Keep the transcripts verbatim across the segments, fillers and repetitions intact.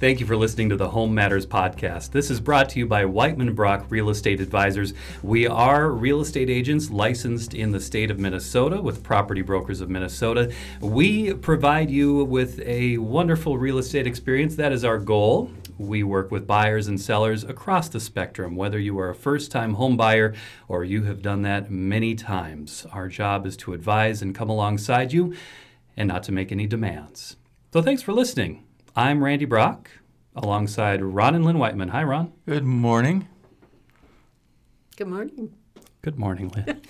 Thank you for listening to the Home Matters Podcast. This is brought to you by Wightman Brock Real Estate Advisors. We are real estate agents licensed in the state of Minnesota with Property Brokers of Minnesota. We provide you with a wonderful real estate experience. That is our goal. We work with buyers and sellers across the spectrum, whether you are a first-time home buyer or you have done that many times. Our job is to advise and come alongside you and not to make any demands. So thanks for listening. I'm Randy Brock, alongside Ron and Lynn Wightman. Hi, Ron. Good morning. Good morning. Good morning, Lynn.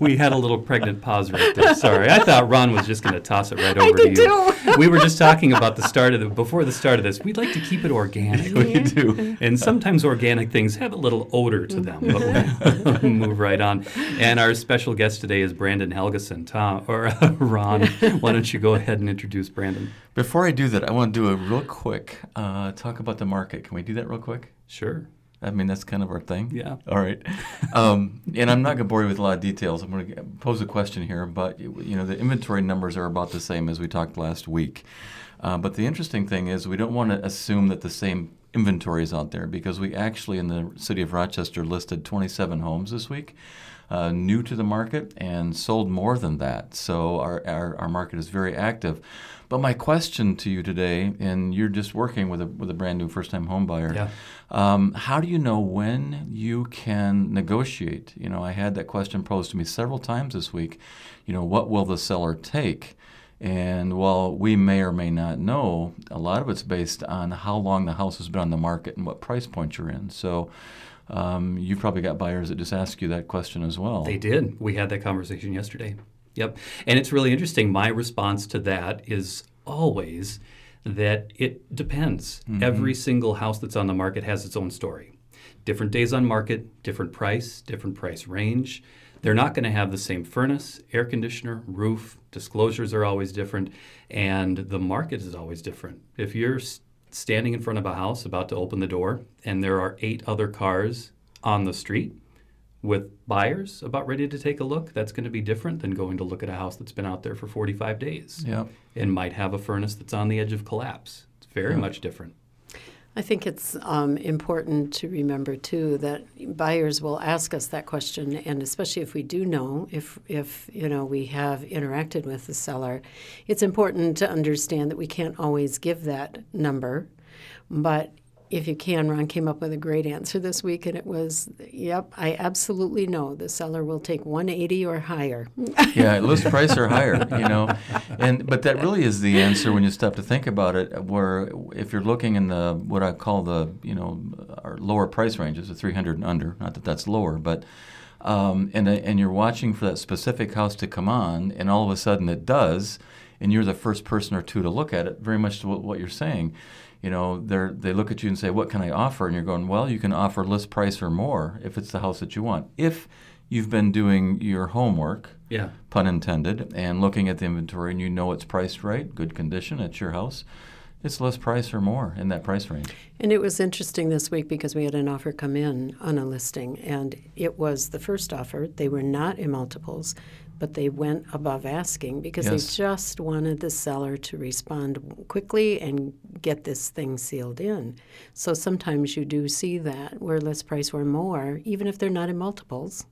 We had a little pregnant pause right there. Sorry. I thought Ron was just going to toss it right over to you. I did too. We were just talking about the start of the, before the start of this, we'd like to keep it organic. Yeah. We do. And sometimes organic things have a little odor to them, but we'll move right on. And our special guest today is Brandon Helgeson. Tom, or uh, Ron, why don't you go ahead and introduce Brandon? Before I do that, I want to do a real quick uh, talk about the market. Can we do that real quick? Sure. I mean, that's kind of our thing. Yeah. All right. Um, and I'm not going to bore you with a lot of details. I'm going to pose a question here, but you know, the inventory numbers are about the same as we talked last week. Uh, but the interesting thing is we don't want to assume that the same inventory is out there, because we actually in the city of Rochester listed twenty-seven homes this week, uh, new to the market, and sold more than that. So our, our, our market is very active. But my question to you today, and you're just working with a with a brand new first-time home buyer, yeah. um, how do you know when you can negotiate? You know, I had that question posed to me several times this week. You know, what will the seller take? And while we may or may not know, a lot of it's based on how long the house has been on the market and what price point you're in. So um, you've probably got buyers that just ask you that question as well. They did. We had that conversation yesterday. Yep. And it's really interesting. My response to that is always that it depends. Mm-hmm. Every single house that's on the market has its own story. Different days on market, different price, different price range. They're not going to have the same furnace, air conditioner, roof. Disclosures are always different. And the market is always different. If you're standing in front of a house about to open the door and there are eight other cars on the street with buyers about ready to take a look, that's going to be different than going to look at a house that's been out there for forty-five days yeah. and might have a furnace that's on the edge of collapse. It's very yeah. much different. I think it's um, important to remember, too, that buyers will ask us that question, and especially if we do know, if, if you know, we have interacted with the seller, it's important to understand that we can't always give that number, but if you can, Ron came up with a great answer this week, and it was, yep, I absolutely know the seller will take one eighty or higher. Yeah, list price or higher, you know. And but that really is the answer when you stop to think about it, where if you're looking in the what I call the, you know, our lower price ranges, the three hundred and under, not that that's lower, but um, and and you're watching for that specific house to come on, and all of a sudden it does, and you're the first person or two to look at it, very much to what you're saying. You know, they they look at you and say, what can I offer? And you're going, well, you can offer list price or more if it's the house that you want. If you've been doing your homework, yeah. pun intended, and looking at the inventory and you know it's priced right, good condition, it's your house, it's list price or more in that price range. And it was interesting this week because we had an offer come in on a listing, and it was the first offer. They were not in multiples, but they went above asking because yes. they just wanted the seller to respond quickly and get this thing sealed in. So sometimes you do see that where list price or more, even if they're not in multiples,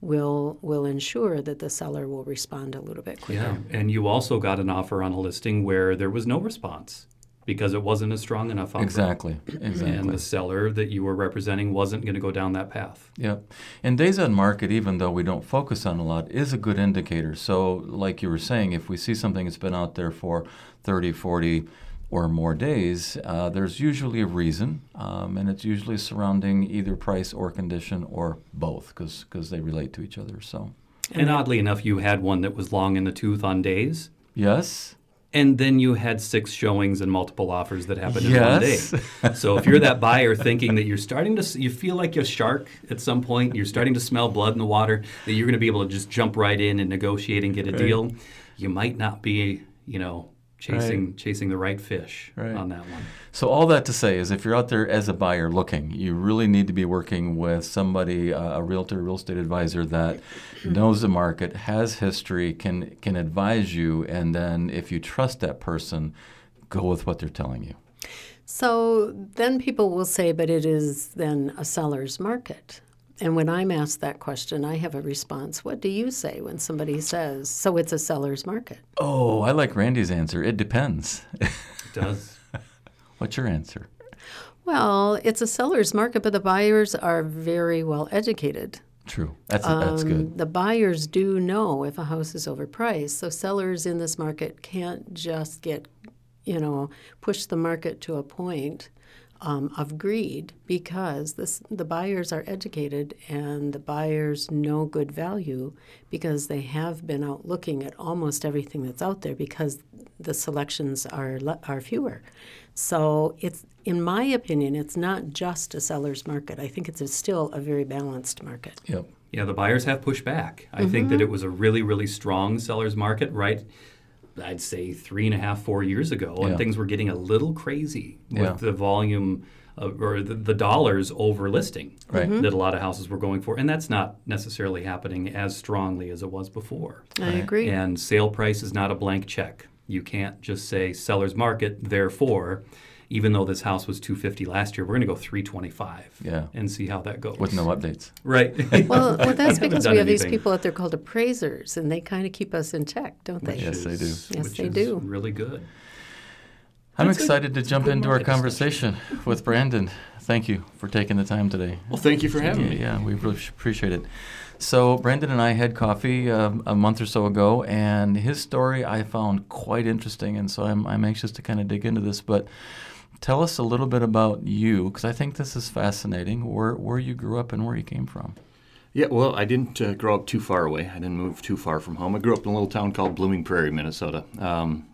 will will ensure that the seller will respond a little bit quicker. Yeah, and you also got an offer on a listing where there was no response because it wasn't a strong enough offer. Exactly, exactly. And the seller that you were representing wasn't going to go down that path. Yeah. And days on market, even though we don't focus on a lot, is a good indicator. So like you were saying, if we see something that's been out there for thirty, forty, or more days, uh, there's usually a reason, um, and it's usually surrounding either price or condition or both, because because they relate to each other. So. And oddly enough, you had one that was long in the tooth on days. Yes. And then you had six showings and multiple offers that happened in yes. one day. So if you're that buyer thinking that you're starting to, you feel like a shark at some point, you're starting to smell blood in the water, that you're going to be able to just jump right in and negotiate and get a right. deal, you might not be, you know, chasing right. chasing the right fish right. on that one. So all that to say is if you're out there as a buyer looking, you really need to be working with somebody, uh, a realtor, real estate advisor that knows the market, has history, can can advise you, and then if you trust that person, go with what they're telling you. So then people will say, but it is then a seller's market. And when I'm asked that question, I have a response. What do you say when somebody says, so it's a seller's market? Oh, I like Randy's answer. It depends. It does. What's your answer? Well, it's a seller's market, but the buyers are very well educated. True. That's um, that's good. The buyers do know if a house is overpriced. So sellers in this market can't just get, you know, push the market to a point um, of greed, because this, the buyers are educated and the buyers know good value because they have been out looking at almost everything that's out there because the selections are are fewer. So it's, in my opinion, it's not just a seller's market. I think it's a still a very balanced market. Yep. Yeah, the buyers have pushed back. I mm-hmm. think that it was a really, really strong seller's market, right? I'd say three and a half, four years ago, yeah. and things were getting a little crazy with yeah. the volume of, or the, the dollars over listing right. mm-hmm. that a lot of houses were going for. And that's not necessarily happening as strongly as it was before. I right. agree. And sale price is not a blank check. You can't just say seller's market, therefore, even though this house was two hundred fifty dollars last year, we're going to go three hundred twenty-five dollars yeah. and see how that goes. With no updates. Right. Well, well, that's because we have anything. These people out there called appraisers, and they kind of keep us in check, don't they? Which yes, is, they do. Yes, which they is do. Really good. I'm that's excited good. To jump good into our conversation with Brandon. Thank you for taking the time today. Well, thank you for having yeah, me. Yeah, we really appreciate it. So Brandon and I had coffee uh, a month or so ago, and his story I found quite interesting, and so I'm, I'm anxious to kind of dig into this. But tell us a little bit about you, because I think this is fascinating, where, where you grew up and where you came from. Yeah, well, I didn't uh, grow up too far away. I didn't move too far from home. I grew up in a little town called Blooming Prairie, Minnesota, um,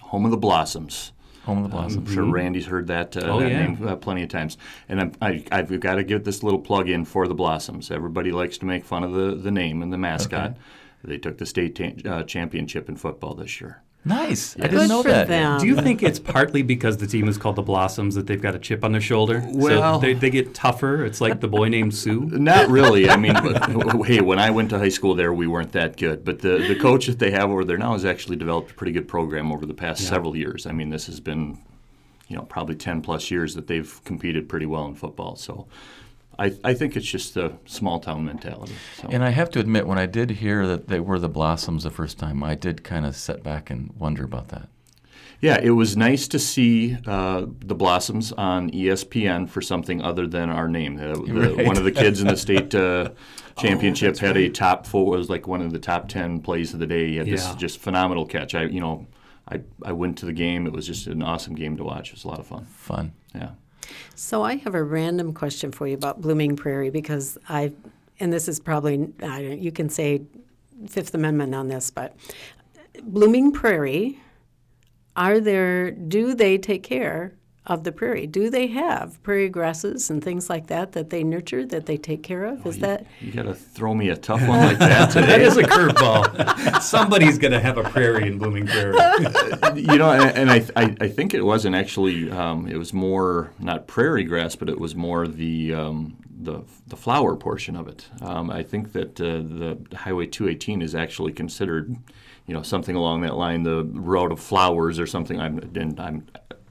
home of the Blossoms. Home of the Blossoms. I'm sure Randy's heard that, uh, oh, that yeah. name uh, plenty of times. And I'm, I, I've got to give this little plug-in for the Blossoms. Everybody likes to make fun of the, the name and the mascot. Okay. They took the state ta- uh, championship in football this year. Nice. Yes. I didn't know that. Them. Do you think it's partly because the team is called the Blossoms that they've got a chip on their shoulder? Well, so they, they get tougher. It's like the boy named Sue. Not really. I mean, hey, when I went to high school there, we weren't that good. But the, the coach that they have over there now has actually developed a pretty good program over the past yeah. several years. I mean, this has been, you know, probably ten plus years that they've competed pretty well in football. So I, I think it's just the small town mentality. So. And I have to admit, when I did hear that they were the Blossoms the first time, I did kind of sit back and wonder about that. Yeah, it was nice to see uh, the Blossoms on E S P N for something other than our name. The, the, right. One of the kids in the state uh, championship oh, had right. a top four. It was like one of the top ten plays of the day. He had yeah. this just phenomenal catch. I, you know, I I went to the game. It was just an awesome game to watch. It was a lot of fun. Fun. Yeah. So I have a random question for you about Blooming Prairie, because I, and this is probably, I don't, you can say Fifth Amendment on this, but Blooming Prairie, are there, do they take care of the prairie? Do they have prairie grasses and things like that that they nurture, that they take care of? Oh, is you, that you got to throw me a tough one like that today? That is a curveball. Somebody's going to have a prairie in Blooming Prairie. You know, and, and I, I I think it wasn't actually um, it was more not prairie grass, but it was more the um, the the flower portion of it. Um, I think that uh, the Highway two eighteen is actually considered, you know, something along that line, the route of flowers or something. I'm and I'm.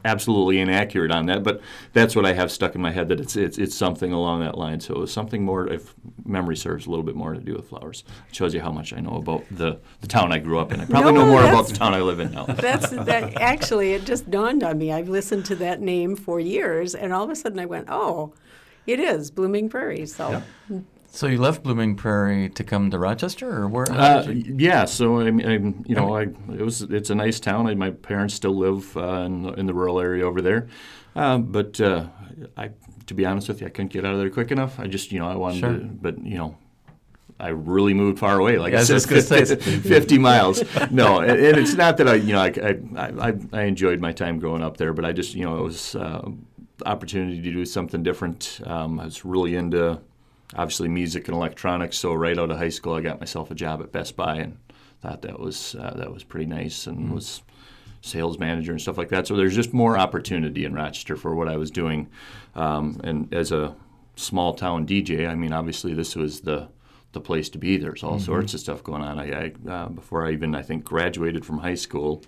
Absolutely inaccurate on that, but that's what I have stuck in my head, that it's it's it's something along that line. So it was something more, if memory serves, a little bit more to do with flowers. It shows you how much I know about the, the town I grew up in. I probably no, know more about the town I live in now. That's that. Actually, it just dawned on me. I've listened to that name for years, and all of a sudden I went, oh, it is Blooming Prairie. So. Yeah. So you left Blooming Prairie to come to Rochester, or where? Uh, yeah, so I mean, I, you know, I, it was it's a nice town. I, my parents still live uh, in, in the rural area over there, um, but uh, I, to be honest with you, I couldn't get out of there quick enough. I just, you know, I wanted, sure. to, but you know, I really moved far away. Like yeah, I said, fifty, fifty miles. No, and, and it's not that I, you know, I, I I I enjoyed my time growing up there, but I just, you know, it was uh, opportunity to do something different. Um, I was really into, obviously, music and electronics, so right out of high school I got myself a job at Best Buy and thought that was uh, that was pretty nice, and mm-hmm. was sales manager and stuff like that. So there's just more opportunity in Rochester for what I was doing. Um, and as a small town D J, I mean, obviously this was the, the place to be. There's all mm-hmm. sorts of stuff going on. I, I uh, before I even, I think, graduated from high school,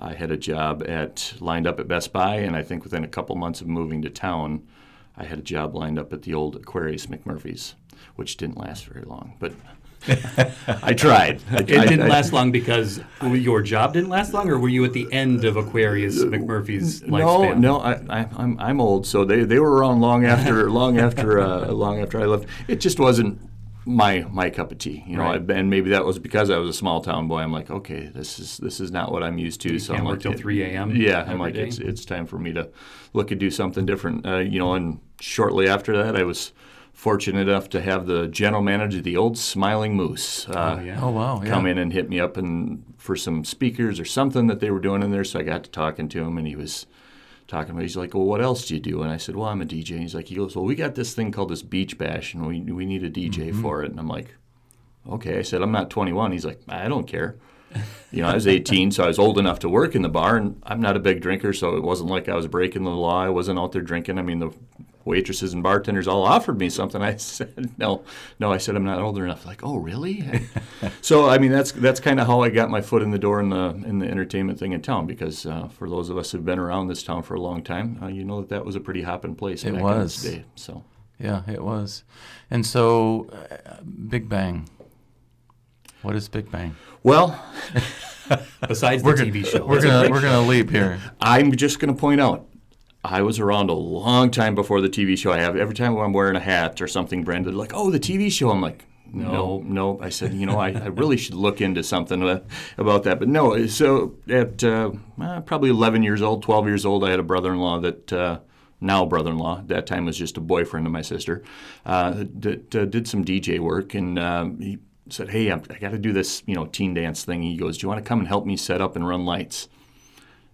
I had a job at lined up at Best Buy, and I think within a couple months of moving to town, I had a job lined up at the old Aquarius McMurphy's, which didn't last very long, but I tried. I, it I, didn't I, last long because your job didn't last long, or were you at the end of Aquarius McMurphy's no, lifespan? No, no, I, I, I'm I'm old, so they, they were around long after long after uh, long after I left. It just wasn't my my cup of tea, you know. Right. And maybe that was because I was a small town boy. I'm like, okay, this is this is not what I'm used to. You so can't I'm work like, till three a.m. Yeah, I'm like, day. it's it's time for me to look and do something different, uh, you know. And shortly after that, I was fortunate enough to have the general manager of the old Smiling Moose uh, oh, yeah. oh, wow, yeah. come in and hit me up and for some speakers or something that they were doing in there. So I got to talking to him, and he was talking about, he's like, well, what else do you do? And I said, well, I'm a D J. And he's like, he goes, well, we got this thing called this Beach Bash, and we we need a D J mm-hmm. for it. And I'm like, okay. I said, I'm not twenty-one. He's like, I don't care. You know, I was eighteen, so I was old enough to work in the bar, and I'm not a big drinker, so it wasn't like I was breaking the law. I wasn't out there drinking. I mean, the waitresses and bartenders all offered me something. I said, no, no, I said, I'm not old enough. Like, oh, really? So, I mean, that's that's kind of how I got my foot in the door in the in the entertainment thing in town, because uh, for those of us who've been around this town for a long time, uh, you know that that was a pretty hopping place. It was. Back in the day, so. Yeah, it was. And so, uh, Big Bang. What is Big Bang? Well, besides the T V show, we're gonna we're gonna leap here. I'm just gonna point out, I was around a long time before the T V show. I have every time when I'm wearing a hat or something branded, like, oh, the T V show. I'm like, no, no. I said, you know, I, I really should look into something about that. But no, so at uh, probably eleven years old, twelve years old, I had a brother-in-law that. Uh, Now brother-in-law, that time was just a boyfriend of my sister, uh, that uh, did some D J work, and um, he said, "Hey, I'm, I got to do this, you know, teen dance thing." He goes, "Do you want to come and help me set up and run lights?"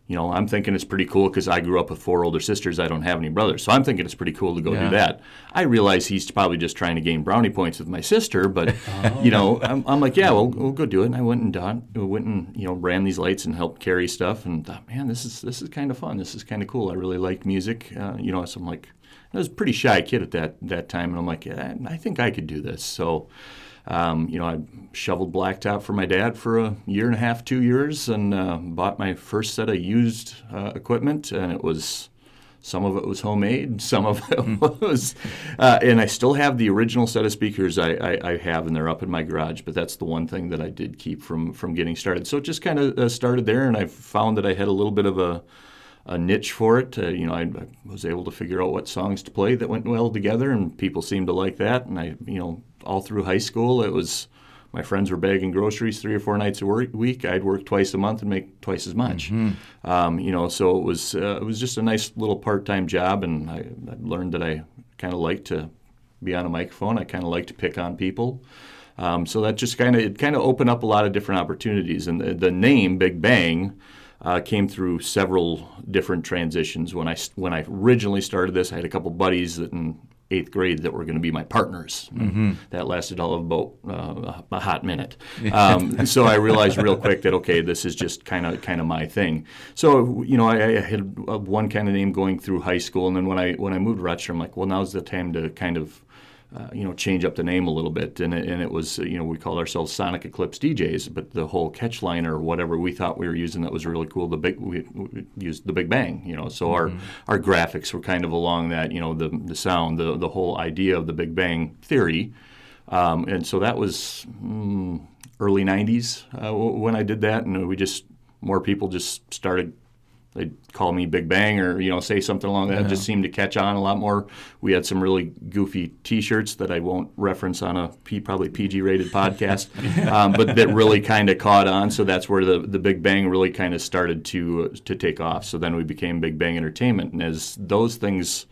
You know, I'm thinking it's pretty cool because I grew up with four older sisters. I don't have any brothers, so I'm thinking it's pretty cool to go yeah. do that. I realize he's probably just trying to gain brownie points with my sister, but oh. you know, I'm, I'm like, "Yeah, we'll, we'll go do it." And I went and done, went and you know, ran these lights and helped carry stuff, and thought, "Man, this is this is kind of fun. This is kind of cool. I really like music." Uh, you know, so I'm like, I was a pretty shy kid at that that time, and I'm like, yeah, "I think I could do this." So. Um, you know, I shoveled blacktop for my dad for a year and a half, two years, and uh, bought my first set of used uh, equipment. And it was, some of it was homemade, some of it was, uh, and I still have the original set of speakers I, I, I have, and they're up in my garage. But that's the one thing that I did keep from from getting started. So it just kind of uh, started there, and I found that I had a little bit of a. a niche for it. Uh, you know, I, I was able to figure out what songs to play that went well together, and people seemed to like that. And I, you know, all through high school, it was my friends were bagging groceries three or four nights a week. I'd work twice a month and make twice as much. Mm-hmm. Um, you know, so it was uh, it was just a nice little part-time job, and I, I learned that I kind of like to be on a microphone. I kind of like to pick on people. Um, so that just kind of it kind of opened up a lot of different opportunities. And the, the name Big Bang. Uh, came through several different transitions. When I when I originally started this, I had a couple buddies that in eighth grade that were going to be my partners. Mm-hmm. That lasted all of about uh, a hot minute. Um, so I realized real quick that okay, this is just kind of kind of my thing. So you know, I, I had one kind of name going through high school, and then when I when I moved to Rochester, I'm like, well, now's the time to kind of. Uh, you know, change up the name a little bit, and it, and it was, you know, we called ourselves Sonic Eclipse D Js, but the whole catch line or whatever we thought we were using that was really cool, the big we, we used the Big Bang, you know, so mm-hmm. our our graphics were kind of along that, you know, the the sound, the the whole idea of the Big Bang theory, um, and so that was mm, early nineties uh, when I did that, and we just, more people just started. They'd call me Big Bang or, you know, say something along that. Yeah. It just seemed to catch on a lot more. We had some really goofy T-shirts that I won't reference on a P, probably P G-rated podcast, um, but that really kind of caught on. So that's where the, the Big Bang really kind of started to uh, to take off. So then we became Big Bang Entertainment. And as those things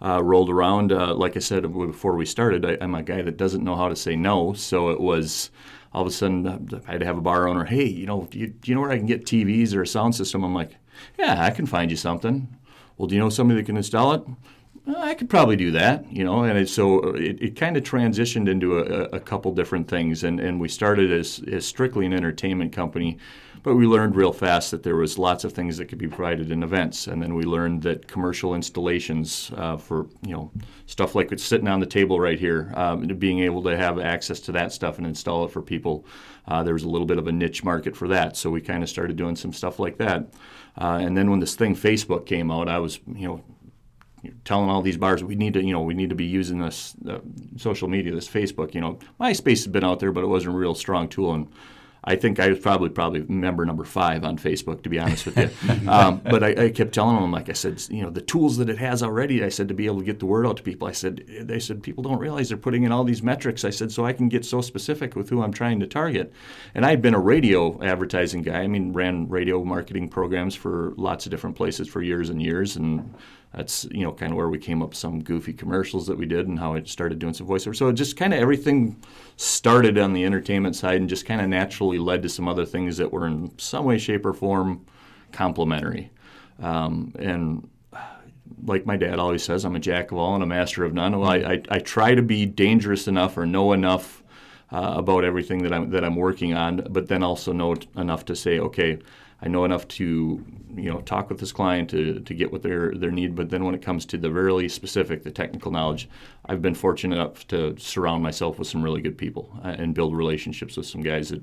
uh, rolled around, uh, like I said before we started, I, I'm a guy that doesn't know how to say no. So it was... All of a sudden, I'd have a bar owner, hey, you know, do you, do you know where I can get T Vs or a sound system? I'm like, yeah, I can find you something. Well, do you know somebody that can install it? Well, I could probably do that, you know. And it, so it, it kind of transitioned into a, a couple different things. And, and we started as, as strictly an entertainment company, But we learned real fast that there was lots of things that could be provided in events. And then we learned that commercial installations uh, for, you know, stuff like it's sitting on the table right here, um, being able to have access to that stuff and install it for people, uh, there was a little bit of a niche market for that. So we kind of started doing some stuff like that. Uh, and then when this thing Facebook came out, I was, you know, telling all these bars we need to, you know, we need to be using this uh, social media, this Facebook. You know, MySpace has been out there, but it wasn't a real strong tool. And I think I was probably probably member number five on Facebook, to be honest with you. um, but I, I kept telling them, like I said, you know, the tools that it has already. I said, to be able to get the word out to people. I said, they said people don't realize they're putting in all these metrics. I said, so I can get so specific with who I'm trying to target. And I had been a radio advertising guy. I mean, ran radio marketing programs for lots of different places for years and years, and that's, you know, kind of where we came up with some goofy commercials that we did and how I started doing some voiceover. So just kind of everything started on the entertainment side and just kind of naturally led to some other things that were in some way, shape, or form complementary. Um, and like my dad always says, I'm a jack of all and a master of none. Well, I, I, I try to be dangerous enough or know enough uh, about everything that I'm, that I'm working on, but then also know t- enough to say, okay, I know enough to, you know, talk with this client to, to get what their, their need. But then when it comes to the really specific, the technical knowledge, I've been fortunate enough to surround myself with some really good people and build relationships with some guys that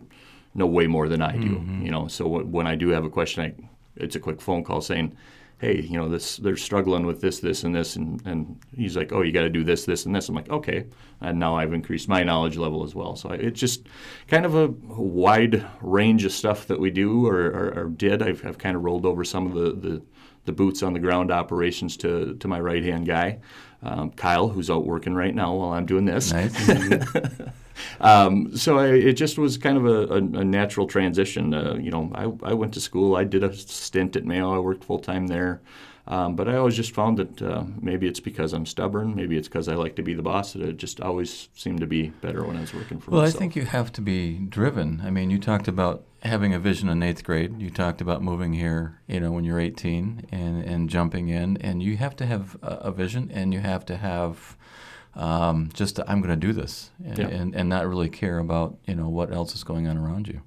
know way more than I do. Mm-hmm. You know, so w- when I do have a question, I, it's a quick phone call saying, hey, you know, this they're struggling with this, this, and this. And, and he's like, oh, you got to do this, this, and this. I'm like, okay. And now I've increased my knowledge level as well. So I, it's just kind of a wide range of stuff that we do or, or, or did. I've, I've kind of rolled over some of the, the, the boots on the ground operations to, to my right-hand guy, um, Kyle, who's out working right now while I'm doing this. Nice. Um, so I, it just was kind of a, a, a natural transition. Uh, you know, I, I went to school. I did a stint at Mayo. I worked full time there. Um, but I always just found that uh, maybe it's because I'm stubborn. Maybe it's because I like to be the boss. That it just always seemed to be better when I was working for well, myself. Well, I think you have to be driven. I mean, you talked about having a vision in eighth grade. You talked about moving here, you know, when you're eighteen and, and jumping in. And you have to have a, a vision, and you have to have... Um, just I'm going to do this, and, yeah. and and not really care about, you know, what else is going on around you.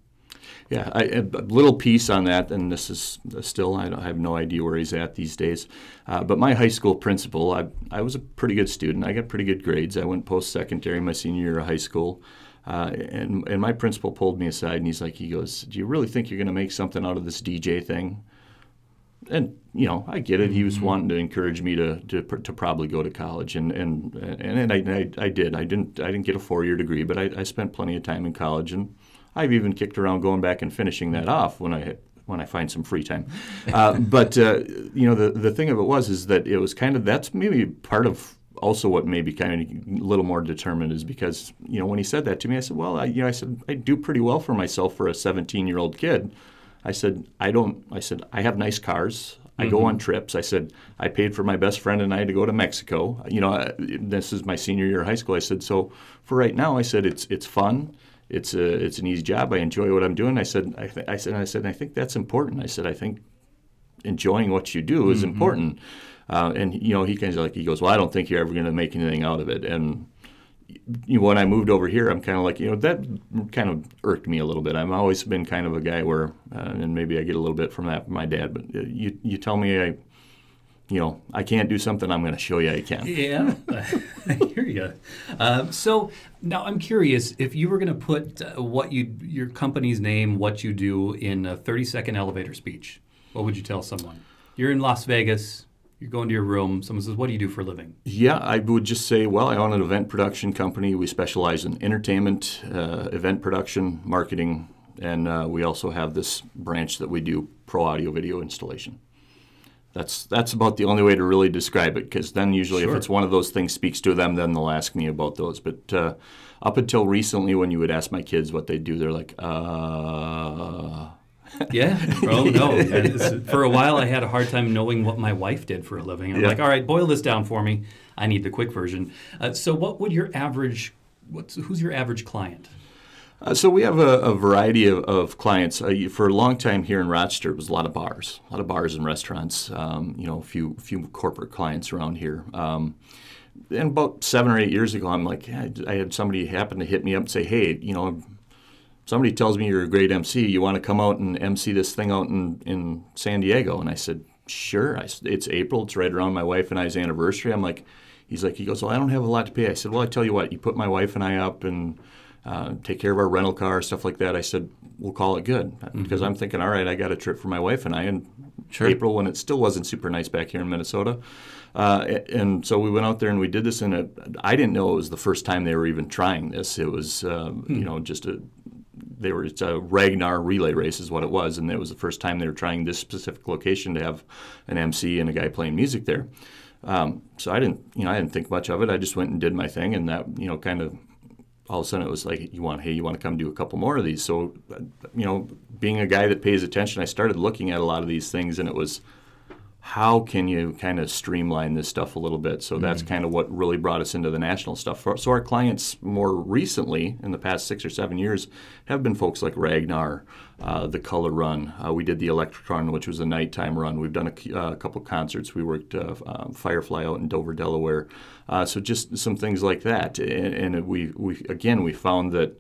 Yeah, I, a little piece on that, and this is still I, don't, I have no idea where he's at these days. Uh, but my high school principal, I I was a pretty good student. I got pretty good grades. I went post secondary my senior year of high school, uh, and and my principal pulled me aside and he's like, he goes, do you really think you're going to make something out of this D J thing? And, you know, I get it. He was wanting to encourage me to to, to probably go to college, and and, and, and I, I, I did. I didn't I didn't get a four-year degree, but I, I spent plenty of time in college, and I've even kicked around going back and finishing that off when I when I find some free time. Uh, but, uh, you know, the, the thing of it was is that it was kind of – that's maybe part of also what made me kind of a little more determined is because, you know, when he said that to me, I said, well, I, you know, I said, I do pretty well for myself for a seventeen-year-old kid. I said, I don't, I said, I have nice cars. I mm-hmm. go on trips. I said, I paid for my best friend and I to go to Mexico. You know, I, this is my senior year of high school. I said, so for right now, I said, it's it's fun. It's a, it's an easy job. I enjoy what I'm doing. I said, I, th- I said, I said, I think that's important. I said, I think enjoying what you do is mm-hmm. important. Uh, and, you know, he kind of like, he goes, well, I don't think you're ever going to make anything out of it. And you know, when I moved over here, I'm kind of like, you know, that kind of irked me a little bit. I've always been kind of a guy where, uh, and maybe I get a little bit from that from my dad, but you you tell me I, you know, I can't do something, I'm going to show you I can. Yeah, I hear you. Um, so now I'm curious, if you were going to put what you your company's name, what you do in a thirty-second elevator speech, what would you tell someone? You're in Las Vegas. You go into your room, someone says, what do you do for a living? Yeah, I would just say, well, I own an event production company. We specialize in entertainment, uh, event production, marketing, and uh, we also have this branch that we do pro audio video installation. That's that's about the only way to really describe it, because then usually sure. if it's one of those things speaks to them, then they'll ask me about those. But uh, up until recently, when you would ask my kids what they do, they're like, uh... Yeah, oh no. For a while, I had a hard time knowing what my wife did for a living. I'm yeah. like, all right, boil this down for me. I need the quick version. Uh, so, what would your average? What's who's your average client? Uh, so we have a, a variety of, of clients. Uh, for a long time here in Rochester, it was a lot of bars, a lot of bars and restaurants. Um, you know, a few few corporate clients around here. Um, and about seven or eight years ago, I'm like, I had somebody happen to hit me up and say, hey, you know. somebody tells me you're a great M C, you want to come out and M C this thing out in, in San Diego? And I said, sure. I, it's April. It's right around my wife and I's anniversary. I'm like, he's like, he goes, well, I don't have a lot to pay. I said, well, I tell you what, you put my wife and I up and uh, take care of our rental car, stuff like that. I said, we'll call it good. Mm-hmm. Because I'm thinking, all right, I got a trip for my wife and I in sure. April when it still wasn't super nice back here in Minnesota. Uh, and so we went out there and we did this, and I didn't know it was the first time they were even trying this. It was, uh, mm-hmm. you know, just a, they were, it's a Ragnar relay race is what it was, and it was the first time they were trying this specific location to have an M C and a guy playing music there. Um, so I didn't, you know, I didn't think much of it. I just went and did my thing, and that, you know, kind of all of a sudden it was like, you want, hey, you want to come do a couple more of these? So, you know, being a guy that pays attention, I started looking at a lot of these things, and it was, how can you kind of streamline this stuff a little bit? So that's mm-hmm. kind of what really brought us into the national stuff. So our clients more recently, in the past six or seven years, have been folks like Ragnar, uh, the Color Run. Uh, we did the Electric Run, which was a nighttime run. We've done a, uh, a couple concerts. We worked uh, uh, Firefly out in Dover, Delaware. Uh, so just some things like that. And, and we, we again, we found that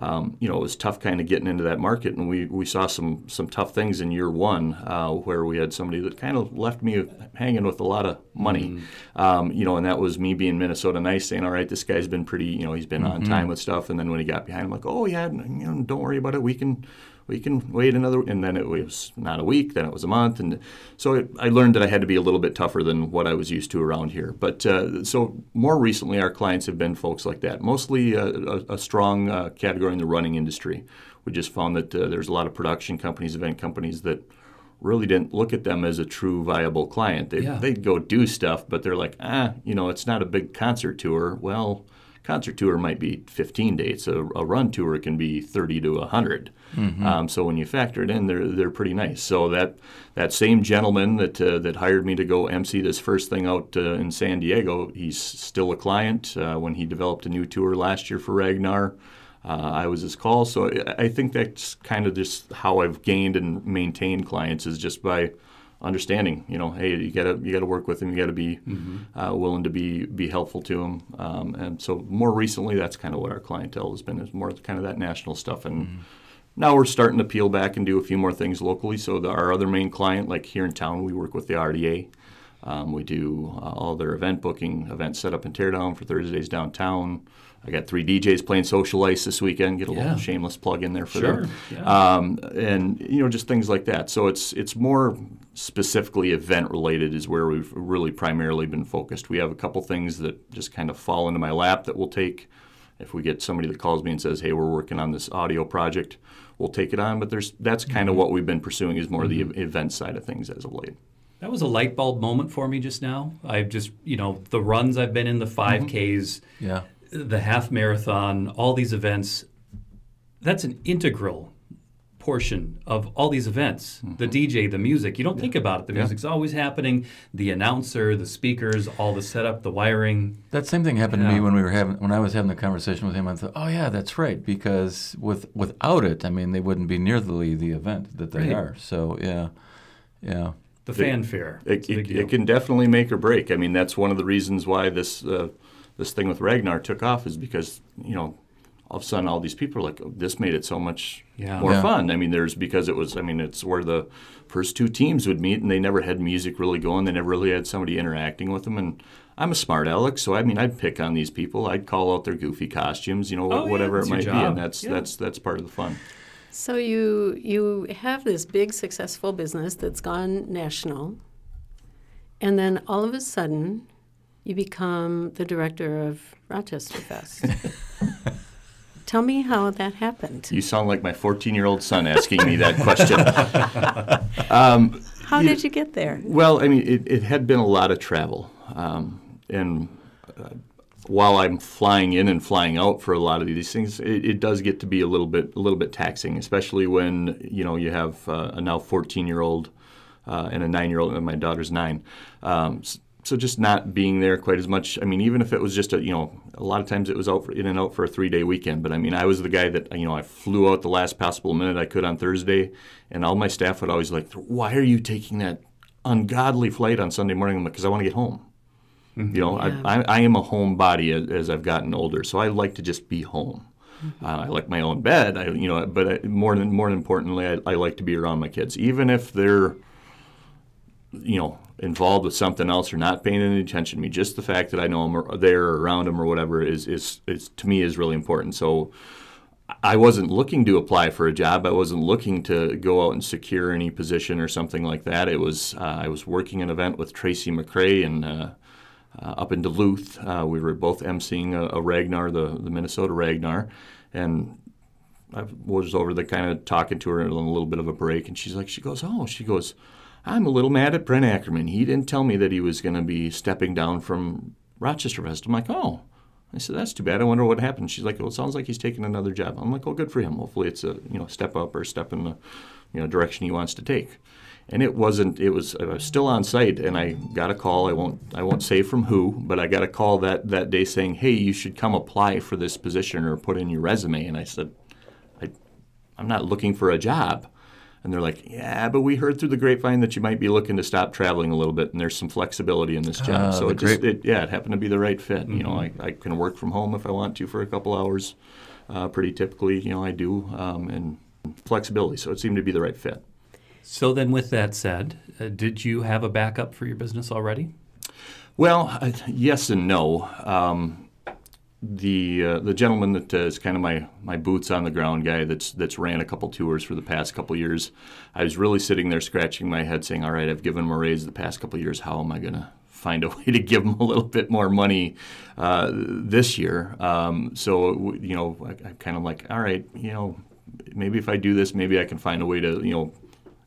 Um, you know, it was tough kind of getting into that market, and we, we saw some some tough things in year one uh, where we had somebody that kind of left me hanging with a lot of money, mm-hmm. um, you know, and that was me being Minnesota nice, saying, all right, this guy's been pretty, you know, he's been mm-hmm. on time with stuff, and then when he got behind, I'm like, oh, yeah, you know, don't worry about it, we can we can wait another, and then it was not a week, then it was a month, and so it, I learned that I had to be a little bit tougher than what I was used to around here. But uh, so more recently, our clients have been folks like that, mostly uh, a, a strong uh, category in the running industry. We just found that uh, there's a lot of production companies, event companies that really didn't look at them as a true viable client. They, yeah. They'd go do stuff, but they're like, ah, you know, it's not a big concert tour. Well, concert tour might be fifteen dates. A, a run tour can be thirty to one hundred. Mm-hmm. Um, so when you factor it in, they're they're pretty nice. So that that same gentleman that uh, that hired me to go M C this first thing out uh, in San Diego, he's still a client. Uh, when he developed a new tour last year for Ragnar, Uh, I was his call, so I, I think that's kind of just how I've gained and maintained clients, is just by understanding. You know, hey, you gotta you gotta work with them, you gotta be mm-hmm. uh, willing to be be helpful to them, um, and so more recently, that's kind of what our clientele has been, is more kind of that national stuff, and mm-hmm. now we're starting to peel back and do a few more things locally. So the, our other main client, like here in town, we work with the R D A. Um, we do uh, all their event booking, event setup and teardown for Thursdays downtown. I got three D Js playing Social Ice this weekend. Get a yeah. little shameless plug in there for sure. them. Yeah. Um, and, you know, just things like that. So it's it's more specifically event-related is where we've really primarily been focused. We have a couple things that just kind of fall into my lap that we'll take. If we get somebody that calls me and says, hey, we're working on this audio project, we'll take it on. But there's that's kind mm-hmm. of what we've been pursuing, is more mm-hmm. the event side of things as of late. That was a light bulb moment for me just now. I've just, you know, the runs I've been in, the five Ks, mm-hmm. yeah. the half marathon, all these events, that's an integral portion of all these events. Mm-hmm. The D J, the music, you don't yeah. think about it. The yeah. music's always happening, the announcer, the speakers, all the setup, the wiring. That same thing happened yeah. to me when we were having, when I was having the conversation with him. I thought, oh yeah, that's right, because with without it, I mean, they wouldn't be nearly the event that they right. are. So, yeah, yeah. The fanfare. It, it, it can definitely make or break. I mean, that's one of the reasons why this uh, this thing with Ragnar took off, is because, you know, all of a sudden all these people are like, oh, this made it so much yeah. more yeah. fun. I mean, there's because it was, I mean, it's where the first two teams would meet, and they never had music really going. They never really had somebody interacting with them. And I'm a smart aleck, so, I mean, I'd pick on these people. I'd call out their goofy costumes, you know, oh, whatever yeah, it might be, and that's, yeah. that's, that's part of the fun. So you you have this big, successful business that's gone national, and then all of a sudden you become the director of Rochesterfest. Tell me how that happened. You sound like my fourteen-year-old son asking me that question. um, how you, did you get there? Well, I mean, it, it had been a lot of travel, um, and uh, while I'm flying in and flying out for a lot of these things, it, it does get to be a little bit a little bit taxing, especially when, you know, you have uh, a now fourteen-year-old uh, and a nine-year-old, and my daughter's nine. Um, so just not being there quite as much. I mean, even if it was just a, you know, a lot of times it was out for, in and out for a three-day weekend. But, I mean, I was the guy that, you know, I flew out the last possible minute I could on Thursday, and all my staff would always like, why are you taking that ungodly flight on Sunday morning? I'm like, because I want to get home. Mm-hmm. You know, yeah. I, I I am a homebody as, as I've gotten older, so I like to just be home. Uh, I like my own bed, I, you know, but I, more than more importantly, I, I like to be around my kids, even if they're, you know, involved with something else or not paying any attention to me. Just the fact that I know I'm or there or around them or whatever is, is is to me is really important. So I wasn't looking to apply for a job. I wasn't looking to go out and secure any position or something like that. It was uh, I was working an event with Tracy McCray and uh, uh, up in Duluth. Uh, we were both emceeing a, a Ragnar, the, the Minnesota Ragnar, and I was over there kind of talking to her in a little bit of a break, and she's like, she goes, oh, she goes, I'm a little mad at Brent Ackerman. He didn't tell me that he was going to be stepping down from Rochesterfest. I'm like, oh. I said, that's too bad. I wonder what happened. She's like, well, it sounds like he's taking another job. I'm like, oh, good for him. Hopefully it's a, you know, step up or a step in the, you know, direction he wants to take. And it wasn't, it was, I was still on site, and I got a call. I won't I won't say from who, but I got a call that, that day saying, hey, you should come apply for this position or put in your resume. And I said, I, I'm not looking for a job. And they're like, yeah, but we heard through the grapevine that you might be looking to stop traveling a little bit, and there's some flexibility in this job. Uh, so it grape- just, it, yeah, it happened to be the right fit. Mm-hmm. You know, I, I can work from home if I want to for a couple hours. Uh, pretty typically, you know, I do, um, and flexibility. So it seemed to be the right fit. So then, with that said, uh, did you have a backup for your business already? Well, uh, yes and no. Um, The uh, the gentleman that uh, is kind of my, my boots on the ground guy that's that's ran a couple tours for the past couple years, I was really sitting there scratching my head saying, all right, I've given him a raise the past couple years. How am I going to find a way to give him a little bit more money uh, this year? Um, so, you know, I, I'm kind of like, all right, you know, maybe if I do this, maybe I can find a way to, you know,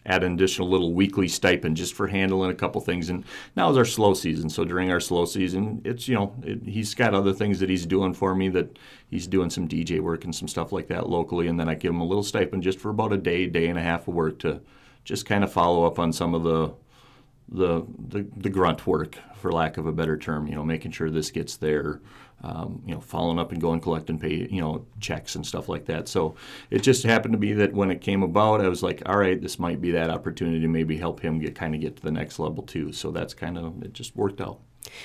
add an additional little weekly stipend just for handling a couple things. And now is our slow season. So during our slow season, it's, you know, it, he's got other things that he's doing for me, that he's doing some D J work and some stuff like that locally. And then I give him a little stipend just for about a day, day and a half of work to just kind of follow up on some of the the the, the grunt work, for lack of a better term, you know, making sure this gets there, um, you know, following up and going collect and pay, you know, checks and stuff like that. So it just happened to be that when it came about, I was like, all right, this might be that opportunity to maybe help him get kind of get to the next level too. So that's kind of, it just worked out.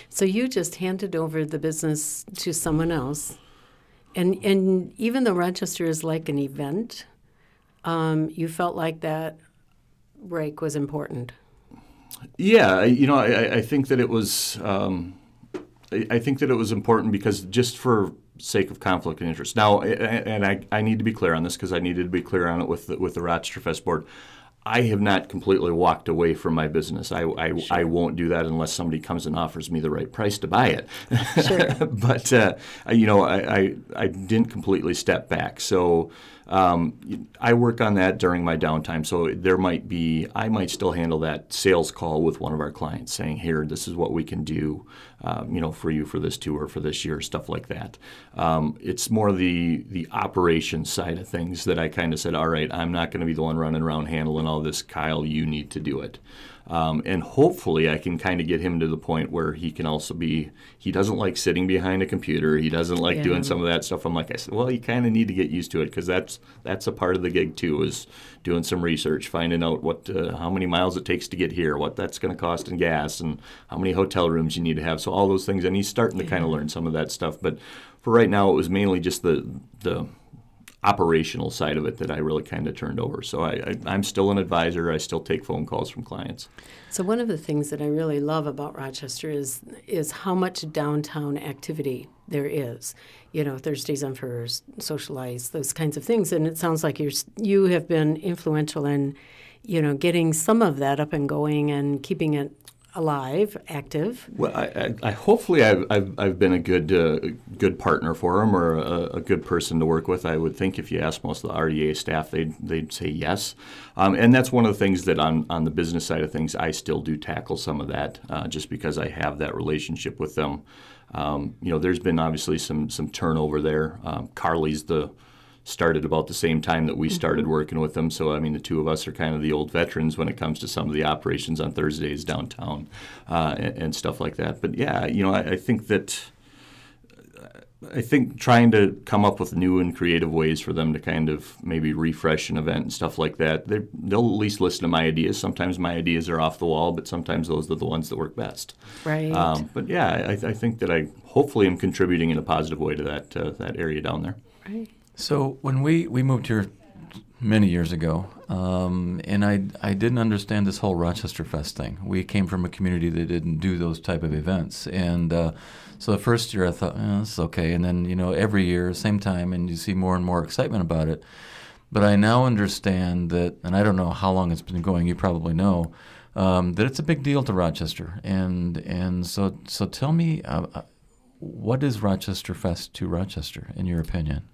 So you just handed over the business to someone else. And, and even though Rochester is like an event, um, you felt like that break was important. Yeah, you know, I, I think that it was um, I, I think that it was important because just for sake of conflict of interest. Now, and I, I need to be clear on this because I needed to be clear on it with the, with the Rochesterfest board. I have not completely walked away from my business. I I, sure. I won't do that unless somebody comes and offers me the right price to buy it. Sure. But, uh, you know, I, I, I didn't completely step back. So um, I work on that during my downtime. So there might be, I might still handle that sales call with one of our clients saying, here, this is what we can do, um, you know, for you for this tour, for this year, stuff like that. Um, it's more the, the operations side of things that I kind of said, all right, I'm not going to be the one running around handling all this, Kyle, you need to do it. Um, and hopefully I can kind of get him to the point where he can also be, he doesn't like sitting behind a computer. He doesn't like yeah. doing some of that stuff. I'm like, I said, well, you kind of need to get used to it because that's that's a part of the gig too, is doing some research, finding out what uh, how many miles it takes to get here, what that's going to cost in gas, and how many hotel rooms you need to have. So all those things. And he's starting to yeah. kind of learn some of that stuff. But for right now, it was mainly just the the operational side of it that I really kind of turned over. So I, I, I'm still an advisor. I still take phone calls from clients. So one of the things that I really love about Rochester is is how much downtown activity there is. You know, Thursdays on Furs, socialize, those kinds of things. And it sounds like you're you have been influential in, you know, getting some of that up and going and keeping it alive, active. Well, I, I, I hopefully I've, I've I've been a good uh, good partner for them, or a, a good person to work with. I would think if you asked most of the R D A staff, they'd they'd say yes. Um, and that's one of the things that on on the business side of things, I still do tackle some of that, uh, just because I have that relationship with them. Um, you know, there's been obviously some some turnover there. Um, Carly's the started about the same time that we started working with them. So, I mean, the two of us are kind of the old veterans when it comes to some of the operations on Thursdays downtown uh, and, and stuff like that. But, yeah, you know, I, I think that I think trying to come up with new and creative ways for them to kind of maybe refresh an event and stuff like that, they'll at least listen to my ideas. Sometimes my ideas are off the wall, but sometimes those are the ones that work best. Right. Um, but, yeah, I, I think that I hopefully am contributing in a positive way to that, uh, that area down there. Right. So when we, we moved here many years ago, um, and I I didn't understand this whole Rochesterfest thing. We came from a community that didn't do those type of events, and uh, so the first year I thought, eh, this is okay, and then you know every year, same time, and you see more and more excitement about it. But I now understand that, and I don't know how long it's been going. You probably know um, that it's a big deal to Rochester, and and so so tell me, uh, what is Rochesterfest to Rochester, in your opinion?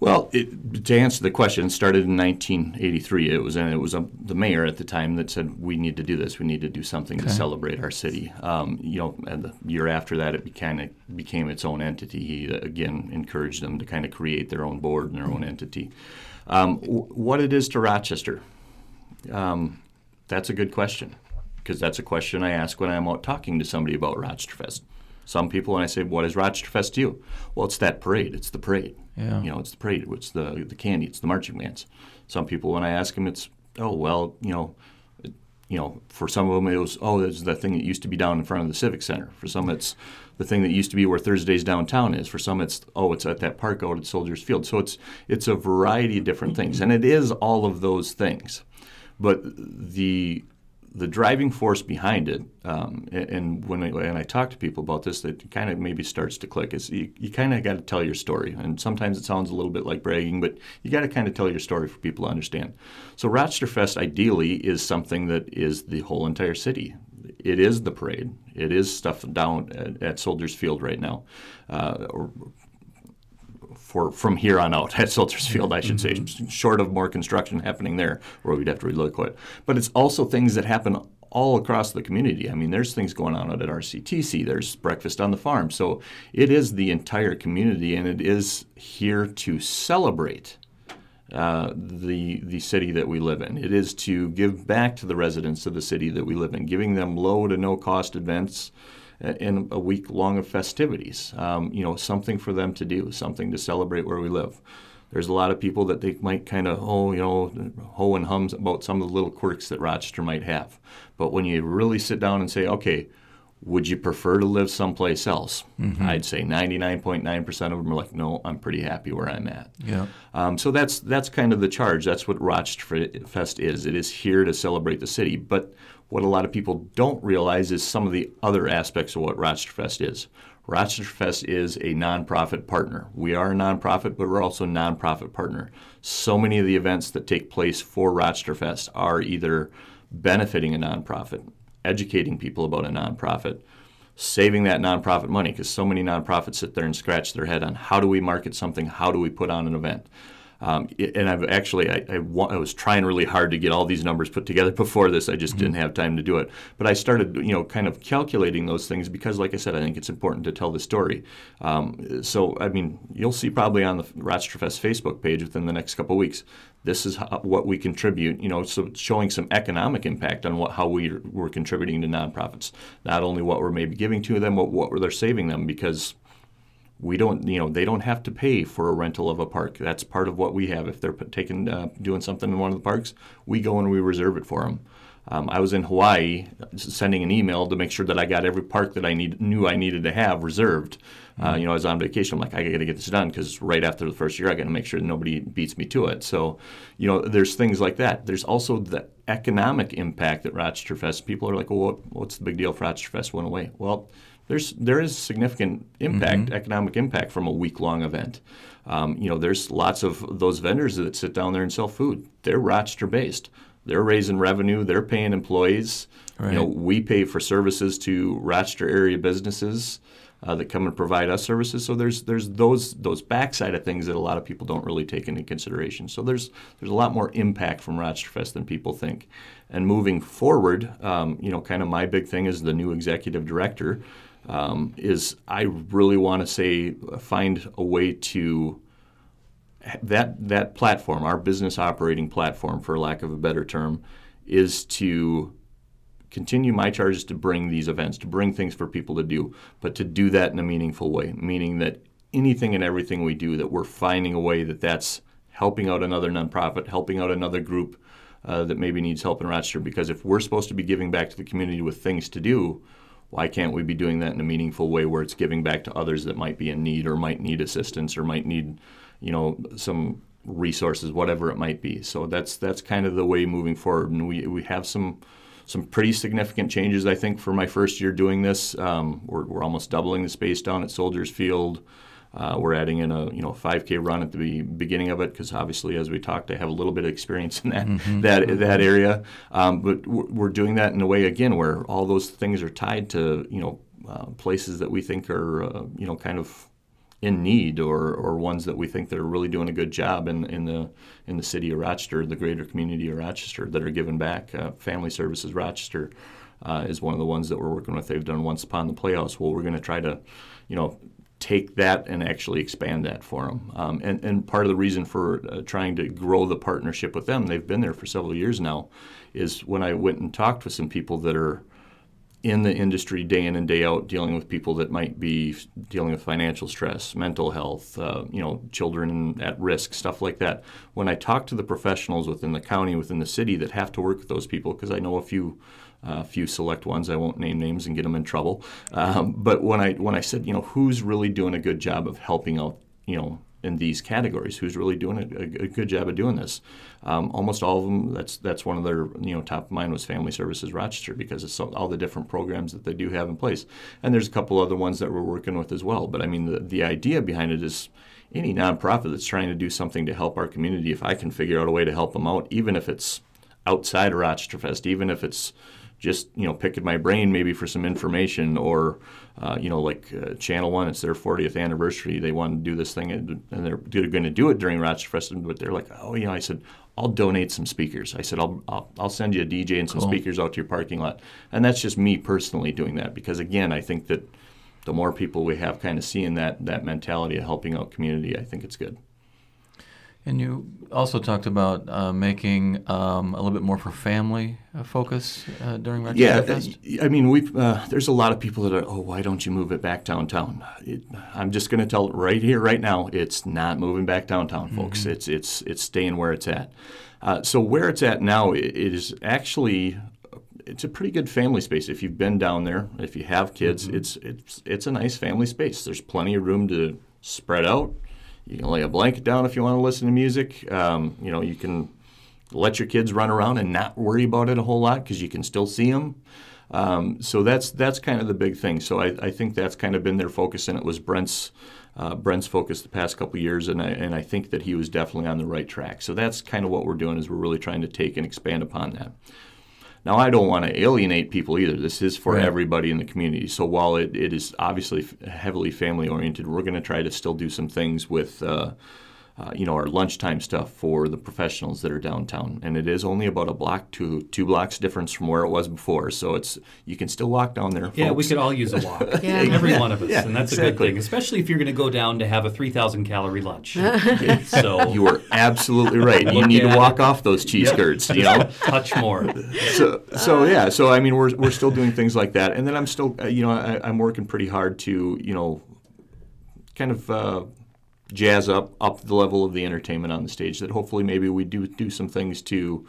Well, it, to answer the question, it started in nineteen eighty-three. It was and it was a, the mayor at the time that said, we need to do this. We need to do something okay. to celebrate our city. Um, you know, and the year after that, it kind of became its own entity. He, again, encouraged them to kind of create their own board and their own entity. Um, w- what it is to Rochester, um, that's a good question, because that's a question I ask when I'm out talking to somebody about Rochesterfest. Some people, and I say, what is Rochesterfest to you? Well, it's that parade. It's the parade. Yeah. You know, it's the parade. It's the the candy. It's the marching bands. Some people, when I ask them, it's, oh, well, you know, it, you know, for some of them, it was, oh, it's the thing that used to be down in front of the Civic Center. For some, it's the thing that used to be where Thursdays downtown is. For some, it's, oh, it's at that park out at Soldier's Field. So it's it's a variety of different things, and it is all of those things. But the the driving force behind it, um, and, and when I, and I talk to people about this, it kind of maybe starts to click. Is you, you kind of got to tell your story. And sometimes it sounds a little bit like bragging, but you got to kind of tell your story for people to understand. So Rochesterfest ideally is something that is the whole entire city. It is the parade. It is stuff down at, at Soldier's Field right now. Uh, or, For, from here on out at Soldier's Field, I should say, mm-hmm. short of more construction happening there where we'd have to relook at it. But it's also things that happen all across the community. I mean, there's things going on out at R C T C. There's breakfast on the farm. So it is the entire community, and it is here to celebrate uh, the, the city that we live in. It is to give back to the residents of the city that we live in, giving them low to no cost events in a week long of festivities, um, you know, something for them to do, something to celebrate where we live. There's a lot of people that they might kind of, oh, you know, ho and hums about some of the little quirks that Rochester might have. But when you really sit down and say, okay, would you prefer to live someplace else? Mm-hmm. I'd say ninety-nine point nine percent of them are like, no, I'm pretty happy where I'm at. Yeah. Um, so that's that's kind of the charge. That's what Rochesterfest is. It is here to celebrate the city. But what a lot of people don't realize is some of the other aspects of what Rochesterfest is. Rochesterfest is a nonprofit partner. We are a nonprofit, but we're also a nonprofit partner. So many of the events that take place for Rochesterfest are either benefiting a nonprofit, educating people about a nonprofit, saving that nonprofit money, because so many nonprofits sit there and scratch their head on how do we market something, how do we put on an event. Um, and I've actually, I, I, wa- I was trying really hard to get all these numbers put together before this. I just mm-hmm. didn't have time to do it. But I started, you know, kind of calculating those things because, like I said, I think it's important to tell the story. Um, so, I mean, you'll see probably on the Rochesterfest Facebook page within the next couple of weeks, this is how, what we contribute, you know, so showing some economic impact on what how we're, we're contributing to nonprofits. Not only what we're maybe giving to them, but what they're saving them, because we don't, you know, they don't have to pay for a rental of a park. That's part of what we have. If they're taking, uh, doing something in one of the parks, we go and we reserve it for them. Um, I was in Hawaii sending an email to make sure that I got every park that I need, knew I needed to have reserved. Mm-hmm. Uh, you know, I was on vacation. I'm like, I got to get this done because right after the first year, I got to make sure that nobody beats me to it. So, you know, there's things like that. There's also the economic impact that Rochesterfest. People are like, well, what's the big deal if Rochesterfest went away? Well, There's there is significant impact, mm-hmm. economic impact from a week-long event. Um, you know, there's lots of those vendors that sit down there and sell food. They're Rochester-based. They're raising revenue. They're paying employees. Right. You know, we pay for services to Rochester area businesses uh, that come and provide us services. So there's there's those those backside of things that a lot of people don't really take into consideration. So there's there's a lot more impact from Rochesterfest than people think. And moving forward, um, you know, kind of my big thing is the new executive director. Um, is I really want to say find a way to that that platform, our business operating platform, for lack of a better term, is to continue my charge is to bring these events, to bring things for people to do, but to do that in a meaningful way, meaning that anything and everything we do, that we're finding a way that that's helping out another nonprofit, helping out another group uh, that maybe needs help in Rochester, because if we're supposed to be giving back to the community with things to do, why can't we be doing that in a meaningful way where it's giving back to others that might be in need or might need assistance or might need, you know, some resources, whatever it might be. So that's that's kind of the way moving forward. And we, we have some some pretty significant changes, I think, for my first year doing this. Um, we're, we're almost doubling the space down at Soldier's Field. Uh, we're adding in a you know five K run at the beginning of it because obviously, as we talked, I have a little bit of experience in that mm-hmm. that that area. Um, but we're doing that in a way again where all those things are tied to you know uh, places that we think are uh, you know kind of in need or or ones that we think that are really doing a good job in in the in the city of Rochester, the greater community of Rochester that are giving back. Uh, Family Services Rochester uh, is one of the ones that we're working with. They've done Once Upon the Playhouse. Well, we're going to try to you know. take that and actually expand that for them. Um, and, and part of the reason for uh, trying to grow the partnership with them, they've been there for several years now, is when I went and talked with some people that are in the industry day in and day out dealing with people that might be dealing with financial stress, mental health, uh, you know, children at risk, stuff like that. When I talk to the professionals within the county, within the city that have to work with those people, because I know a few A uh, few select ones. I won't name names and get them in trouble. Um, but when I when I said, you know, who's really doing a good job of helping out, you know, in these categories? Who's really doing a, a good job of doing this? Um, almost all of them. That's that's one of their you know top of mind was Family Services Rochester because it's all the different programs that they do have in place. And there's a couple other ones that we're working with as well. But I mean, the, the idea behind it is any nonprofit that's trying to do something to help our community. If I can figure out a way to help them out, even if it's outside of Rochesterfest, even if it's just, you know, picking my brain maybe for some information or, uh, you know, like uh, Channel one, it's their fortieth anniversary. They want to do this thing and they're going to do it during Rochesterfest. But they're like, oh, you know, I said, I'll donate some speakers. I said, I'll I'll, I'll send you a D J and some cool. speakers out to your parking lot. And that's just me personally doing that because, again, I think that the more people we have kind of seeing that that mentality of helping out community, I think it's good. And you also talked about uh, making um, a little bit more for family uh, focus uh, during Rochester yeah, Fest. Yeah, I mean, we've, uh, there's a lot of people that are, oh, why don't you move it back downtown? It, I'm just going to tell it right here, right now, it's not moving back downtown, folks. Mm-hmm. It's it's it's staying where it's at. Uh, so where it's at now, it, it is actually it's a pretty good family space. If you've been down there, if you have kids, mm-hmm. it's it's it's a nice family space. There's plenty of room to spread out. You can lay a blanket down if you want to listen to music. Um, you know, you can let your kids run around and not worry about it a whole lot because you can still see them. Um, so that's that's kind of the big thing. So I, I think that's kind of been their focus, and it was Brent's uh, Brent's focus the past couple of years, and I and I think that he was definitely on the right track. So that's kind of what we're doing is we're really trying to take and expand upon that. Now, I don't want to alienate people either. This is for right. everybody in the community. So while it, it is obviously heavily family-oriented, we're going to try to still do some things with, uh, uh, you know, our lunchtime stuff for the professionals that are downtown. And it is only about a block to two blocks difference from where it was before. So it's you can still walk down there, folks. Yeah, we could all use a walk. yeah. Every yeah. one of us. Yeah, and that's exactly. a good thing, especially if you're going to go down to have a three thousand calorie lunch. So you are absolutely right. You need yeah. to walk off those cheese yep. curds, you know. Touch more. So, so yeah, so I mean, we're we're still doing things like that. And then I'm still, you know, I, I'm working pretty hard to, you know, kind of uh, jazz up, up the level of the entertainment on the stage that hopefully maybe we do do some things to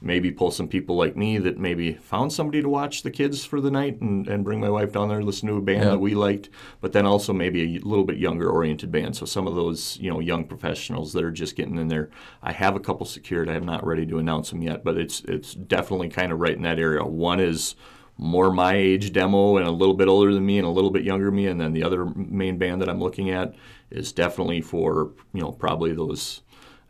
maybe pull some people like me that maybe found somebody to watch the kids for the night and, and bring my wife down there, listen to a band yeah. that we liked, but then also maybe a little bit younger oriented band. So some of those, you know, young professionals that are just getting in there. I have a couple secured. I'm not ready to announce them yet, but it's it's definitely kind of right in that area. One is more my age demo and a little bit older than me and a little bit younger than me, and then the other main band that I'm looking at is definitely for, you know, probably those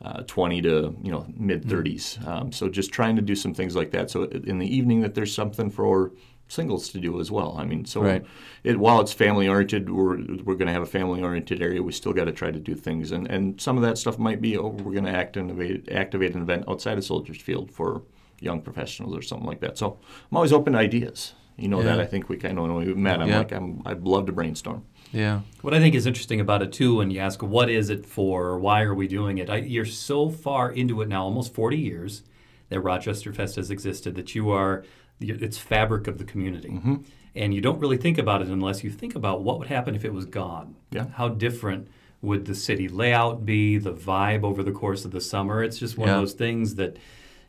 Uh, twenty to you know mid thirties. Um, so just trying to do some things like that. So in the evening, that there's something for singles to do as well. I mean, so right. it, while it's family oriented, we're we're going to have a family oriented area. We still got to try to do things, and and some of that stuff might be oh we're going to activate activate an event outside of Soldier's Field for young professionals or something like that. So I'm always open to ideas. You know yeah. that I think we kind of know we've met. I'm yeah. like I'm I'd love to brainstorm. Yeah. What I think is interesting about it, too, when you ask, what is it for? Why are we doing it? I, you're so far into it now, almost forty years, that Rochesterfest has existed, that you are, it's fabric of the community. Mm-hmm. And you don't really think about it unless you think about what would happen if it was gone. Yeah. How different would the city layout be, the vibe over the course of the summer? It's just one yeah. of those things that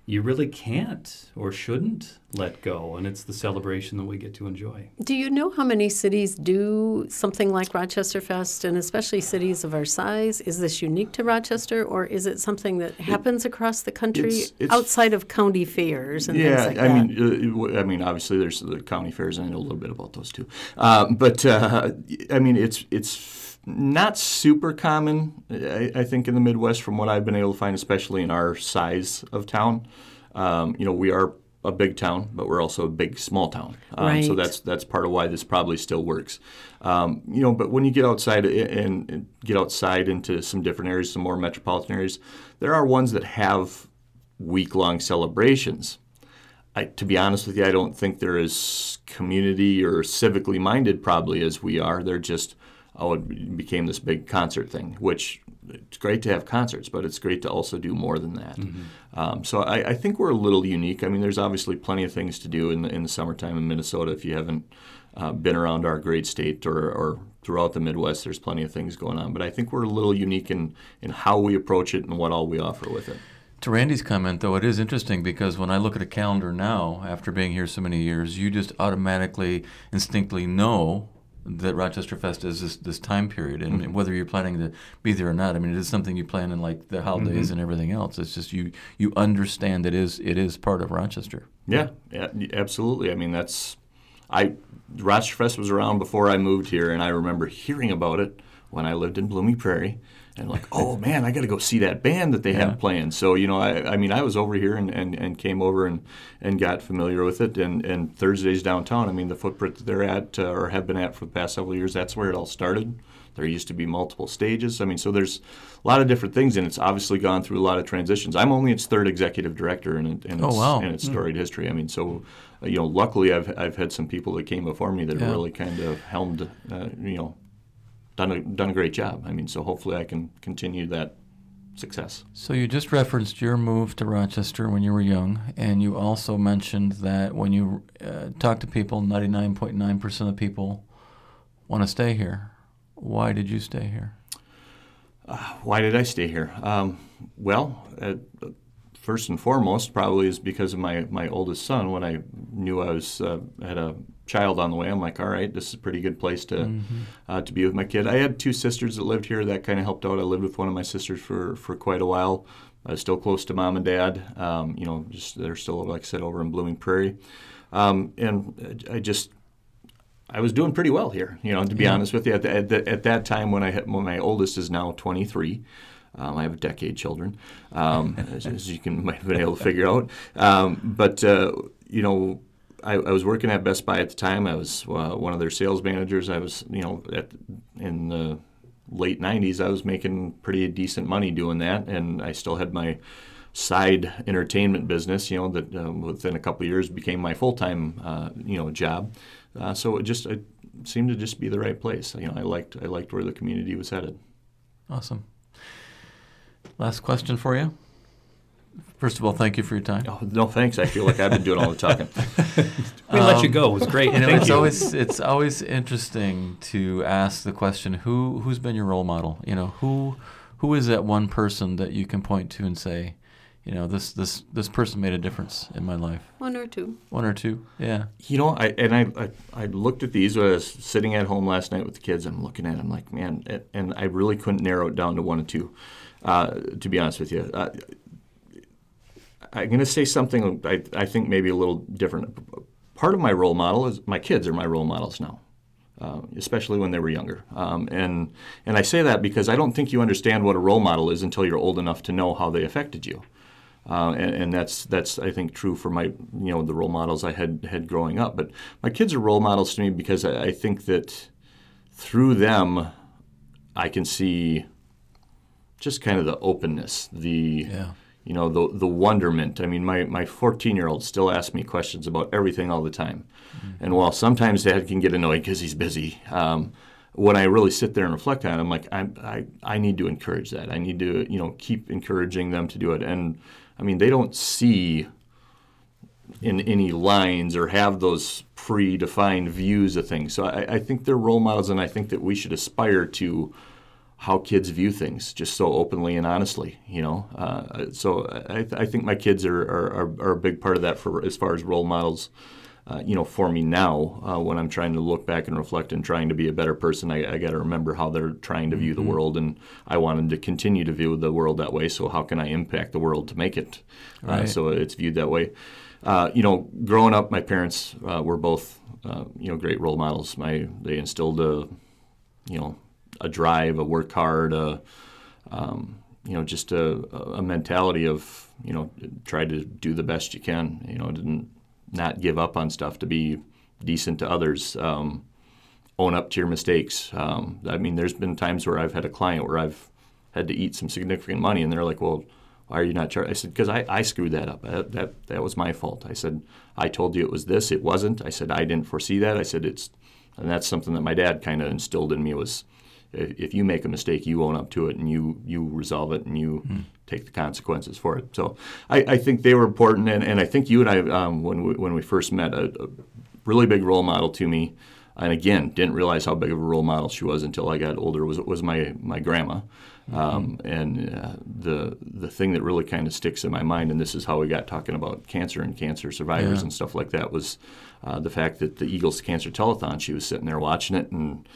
you really can't or shouldn't let go, and it's the celebration that we get to enjoy. Do you know how many cities do something like Rochesterfest, and especially cities of our size? Is this unique to Rochester, or is it something that happens it, across the country it's, it's, outside of county fairs and yeah, things like I that? Mean, uh, I mean, obviously there's the county fairs, and I know a little bit about those too. Uh, but, uh, I mean, it's it's... not super common, I, I think, in the Midwest, from what I've been able to find, especially in our size of town. Um, you know, we are a big town, but we're also a big small town. Um, right. So that's that's part of why this probably still works. Um, you know, but when you get outside and, and get outside into some different areas, some more metropolitan areas, there are ones that have week-long celebrations. I, to be honest with you, I don't think they're as community or civically minded probably as we are. They're just... oh, it became this big concert thing, which it's great to have concerts, but it's great to also do more than that. Mm-hmm. Um, so I, I think we're a little unique. I mean, there's obviously plenty of things to do in the, in the summertime in Minnesota. If you haven't uh, been around our great state or, or throughout the Midwest, there's plenty of things going on. But I think we're a little unique in, in how we approach it and what all we offer with it. To Randy's comment, though, it is interesting because when I look at a calendar now, after being here so many years, you just automatically, instinctively know that Rochesterfest is this, this time period, and mm-hmm. whether you're planning to be there or not, I mean, it is something you plan in like the holidays mm-hmm. and everything else. It's just you you understand it is it is part of Rochester. Yeah, yeah, absolutely. I mean, that's I Rochesterfest was around before I moved here, and I remember hearing about it when I lived in Blooming Prairie, and like, oh man, I got to go see that band that they yeah. have playing. So you know, I, I mean, I was over here and, and, and came over and, and got familiar with it. And, and Thursdays downtown, I mean, the footprint that they're at uh, or have been at for the past several years, that's where it all started. There used to be multiple stages. I mean, so there's a lot of different things, and it's obviously gone through a lot of transitions. I'm only its third executive director in, it, in oh, its, wow. in its storied mm. history. I mean, so, you know, luckily I've I've had some people that came before me that yeah. really kind of helmed, uh, you know, Done a, done a great job. I mean, so hopefully I can continue that success. So you just referenced your move to Rochester when you were young, and you also mentioned that when you uh, talk to people, ninety-nine point nine percent of people want to stay here. Why did you stay here? Uh, why did I stay here? Um, well, uh, first and foremost probably is because of my, my oldest son. When I knew I was uh, had a child on the way, I'm like, all right, this is a pretty good place to mm-hmm. uh, to be with my kid. I had two sisters that lived here. That kind of helped out. I lived with one of my sisters for, for quite a while. I was still close to mom and dad. Um, you know, just they're still, like I said, over in Blooming Prairie. Um, and I just, I was doing pretty well here, you know, to be yeah. honest with you. At, the, at, the, at that time, when I had, when my oldest is now twenty-three, Um, I have a decade children, um, as, as you can might have been able to figure out. Um, but, uh, you know, I, I was working at Best Buy at the time. I was uh, one of their sales managers. I was, you know, at, in the late nineties, I was making pretty decent money doing that, and I still had my side entertainment business, you know, that uh, within a couple of years became my full-time, uh, you know, job. Uh, so it just it seemed to just be the right place. You know, I liked I liked where the community was headed. Awesome. Last question for you. First of all, thank you for your time. Oh, no, thanks. I feel like I've been doing all the talking. We um, let you go. It was great. You know, thank it's you. always it's always interesting to ask the question, who who's been your role model? You know, who who is that one person that you can point to and say, you know, this this this person made a difference in my life? One or two. One or two. Yeah. You know, I and I I, I looked at these when I was sitting at home last night with the kids. I'm looking at them like, man, and I really couldn't narrow it down to one or two. Uh, to be honest with you, uh, I'm going to say something I, I think maybe a little different. Part of my role model is my kids are my role models now, uh, especially when they were younger. Um, and and I say that because I don't think you understand what a role model is until you're old enough to know how they affected you. Uh, and, and that's that's I think true for my you know the role models I had had growing up. But my kids are role models to me because I, I think that through them I can see just kind of the openness, the yeah. you know, the the wonderment. I mean, my, my fourteen-year-old still asks me questions about everything all the time. Mm-hmm. And while sometimes Dad can get annoyed because he's busy, um, when I really sit there and reflect on it, I'm like, I, I I need to encourage that. I need to, you know, keep encouraging them to do it. And, I mean, they don't see in any lines or have those predefined views of things. So I, I think they're role models, and I think that we should aspire to how kids view things, just so openly and honestly, you know. Uh, so I, th- I think my kids are, are, are a big part of that for as far as role models, uh, you know, for me now uh, when I'm trying to look back and reflect and trying to be a better person. I, I got to remember how they're trying to view mm-hmm. the world, and I want them to continue to view the world that way. So how can I impact the world to make it uh, right. so it's viewed that way? Uh, you know, growing up, my parents uh, were both, uh, you know, great role models. My they instilled a, you know, a drive, a work hard, a, um, you know, just a, a mentality of, you know, try to do the best you can. You know, didn't not give up on stuff, to be decent to others, um, own up to your mistakes. Um, I mean, there's been times where I've had a client where I've had to eat some significant money, and they're like, well, why are you not charged? I said, because I, I screwed that up. I, that that was my fault. I said, I told you it was this. It wasn't. I said, I didn't foresee that. I said, it's, and that's something that my dad kind of instilled in me was, if, if you make a mistake, you own up to it, and you, you resolve it, and you mm. take the consequences for it. So I, I think they were important, and, and I think you and I, um, when, we, when we first met, a, a really big role model to me, and again, didn't realize how big of a role model she was until I got older, was was my, my grandma. Um, and uh, the the thing that really kind of sticks in my mind, and this is how we got talking about cancer and cancer survivors yeah. and stuff like that, was uh, the fact that the Eagles Cancer Telethon, she was sitting there watching it and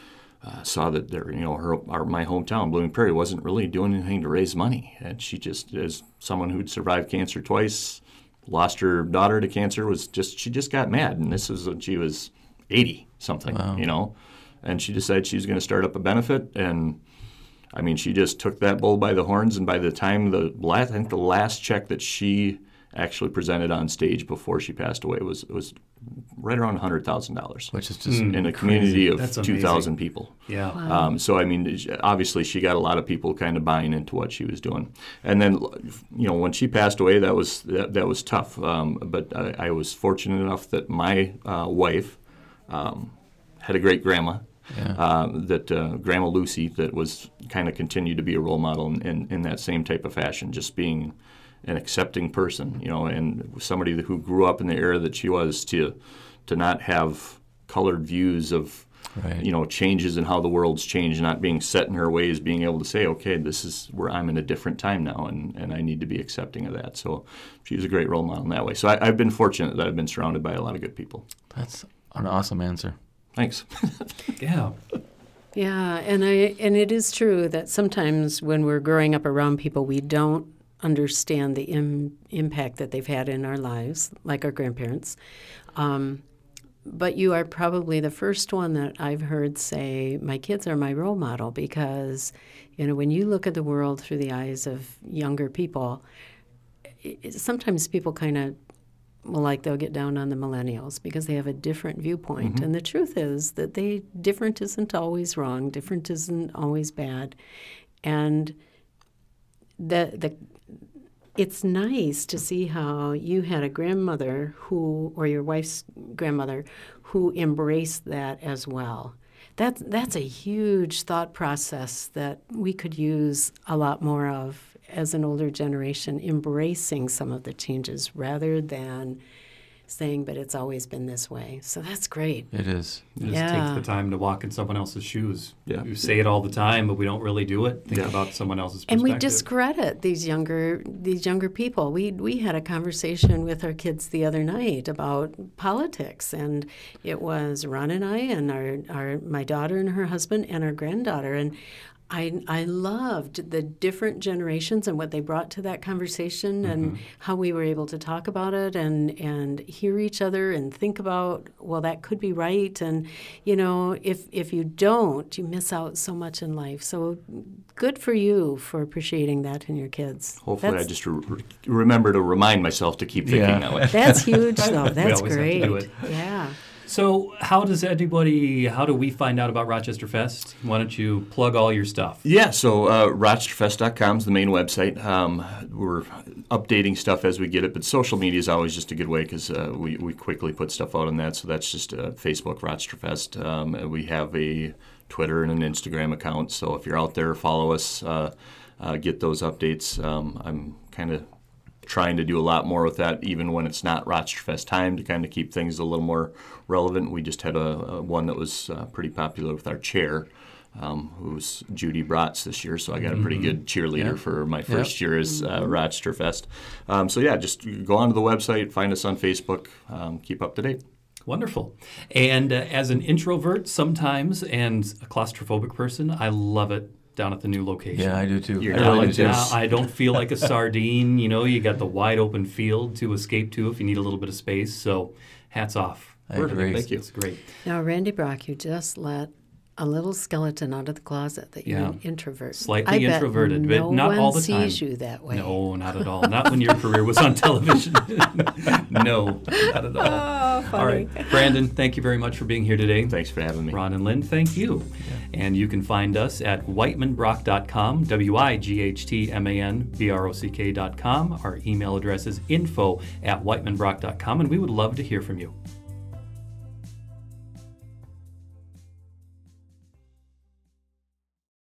uh, saw that there, you know, her our, my hometown, Blooming Prairie, wasn't really doing anything to raise money. And she just, as someone who'd survived cancer twice, lost her daughter to cancer, was just she just got mad. And this is when she was eighty something, wow. you know, and she decided she was going to start up a benefit. And I mean, she just took that bull by the horns, and by the time the last, I think the last check that she actually presented on stage before she passed away was was right around one hundred thousand dollars, which is just mm, in a community crazy. Of two thousand people. Yeah. Wow. Um, so I mean, obviously, she got a lot of people kind of buying into what she was doing. And then, you know, when she passed away, that was that, that was tough. Um, but I, I was fortunate enough that my uh, wife um, had a great grandma. Yeah. Uh, that uh, Grandma Lucy, that was kind of continued to be a role model in, in, in that same type of fashion, just being an accepting person, you know, and somebody who grew up in the era that she was, to to not have colored views of, right. you know, changes in how the world's changed, not being set in her ways, being able to say, okay, this is where I'm in a different time now, and, and I need to be accepting of that. So she was a great role model in that way. So I, I've been fortunate that I've been surrounded by a lot of good people. That's an awesome answer. Thanks. yeah. Yeah, and I and it is true that sometimes when we're growing up around people, we don't understand the im- impact that they've had in our lives, like our grandparents. Um, but you are probably the first one that I've heard say, my kids are my role model, because, you know, when you look at the world through the eyes of younger people, it, sometimes people kind of, well, like they'll get down on the millennials because they have a different viewpoint. Mm-hmm. And the truth is that they different isn't always wrong. Different isn't always bad. And the the it's nice to see how you had a grandmother who, or your wife's grandmother, who embraced that as well. That's, that's a huge thought process that we could use a lot more of as an older generation, embracing some of the changes rather than saying, but it's always been this way. So that's great. It is. It yeah. just takes the time to walk in someone else's shoes. Yeah. You say it all the time, but we don't really do it. Think yeah. about someone else's perspective. And we discredit these younger these younger people. We we had a conversation with our kids the other night about politics, and it was Ron and I and our, our my daughter and her husband and our granddaughter. And I, I loved the different generations and what they brought to that conversation, mm-hmm. and how we were able to talk about it and, and hear each other and think about, well, that could be right. And, you know, if if you don't, you miss out so much in life. So good for you for appreciating that in your kids. Hopefully that's, I just re- remember to remind myself to keep thinking yeah. that way. That's huge, though. That's great. We always have to do it. Yeah. So how does anybody, how do we find out about Rochesterfest? Why don't you plug all your stuff? Yeah, so uh, rochesterfest dot com is the main website. Um, we're updating stuff as we get it, but social media is always just a good way, because uh, we, we quickly put stuff out on that. So that's just uh, Facebook, Rochesterfest. Um, we have a Twitter and an Instagram account. So if you're out there, follow us, uh, uh, get those updates. Um, I'm kind of trying to do a lot more with that, even when it's not Rochesterfest time, to kind of keep things a little more relevant. We just had a, a one that was uh, pretty popular with our chair, um, who's Judy Bratz this year. So I got mm-hmm. a pretty good cheerleader yeah. for my first yep. year as uh, Rochesterfest. Um, so yeah, just go onto the website, find us on Facebook, um, keep up to date. Wonderful. And uh, as an introvert sometimes and a claustrophobic person, I love it down at the new location. Yeah, I do too. You're I, really like, do too. I don't feel like a sardine. You know, you got the wide open field to escape to if you need a little bit of space. So hats off. I Perfect. agree. Thank you. It's great. Now, Randy Brock, you just let a little skeleton out of the closet that you're yeah. an introvert. Slightly I introverted, no but not all the time. No one sees you that way. No, not at all. Not when your career was on television. No, not at all. Oh, funny. All right, Brandon, thank you very much for being here today. Thanks for having me. Ron and Lynn, thank you. Yeah. And you can find us at wightman brock dot com, W I G H T M A N B R O C K dot com. Our email address is info at wightman brock dot com, and we would love to hear from you.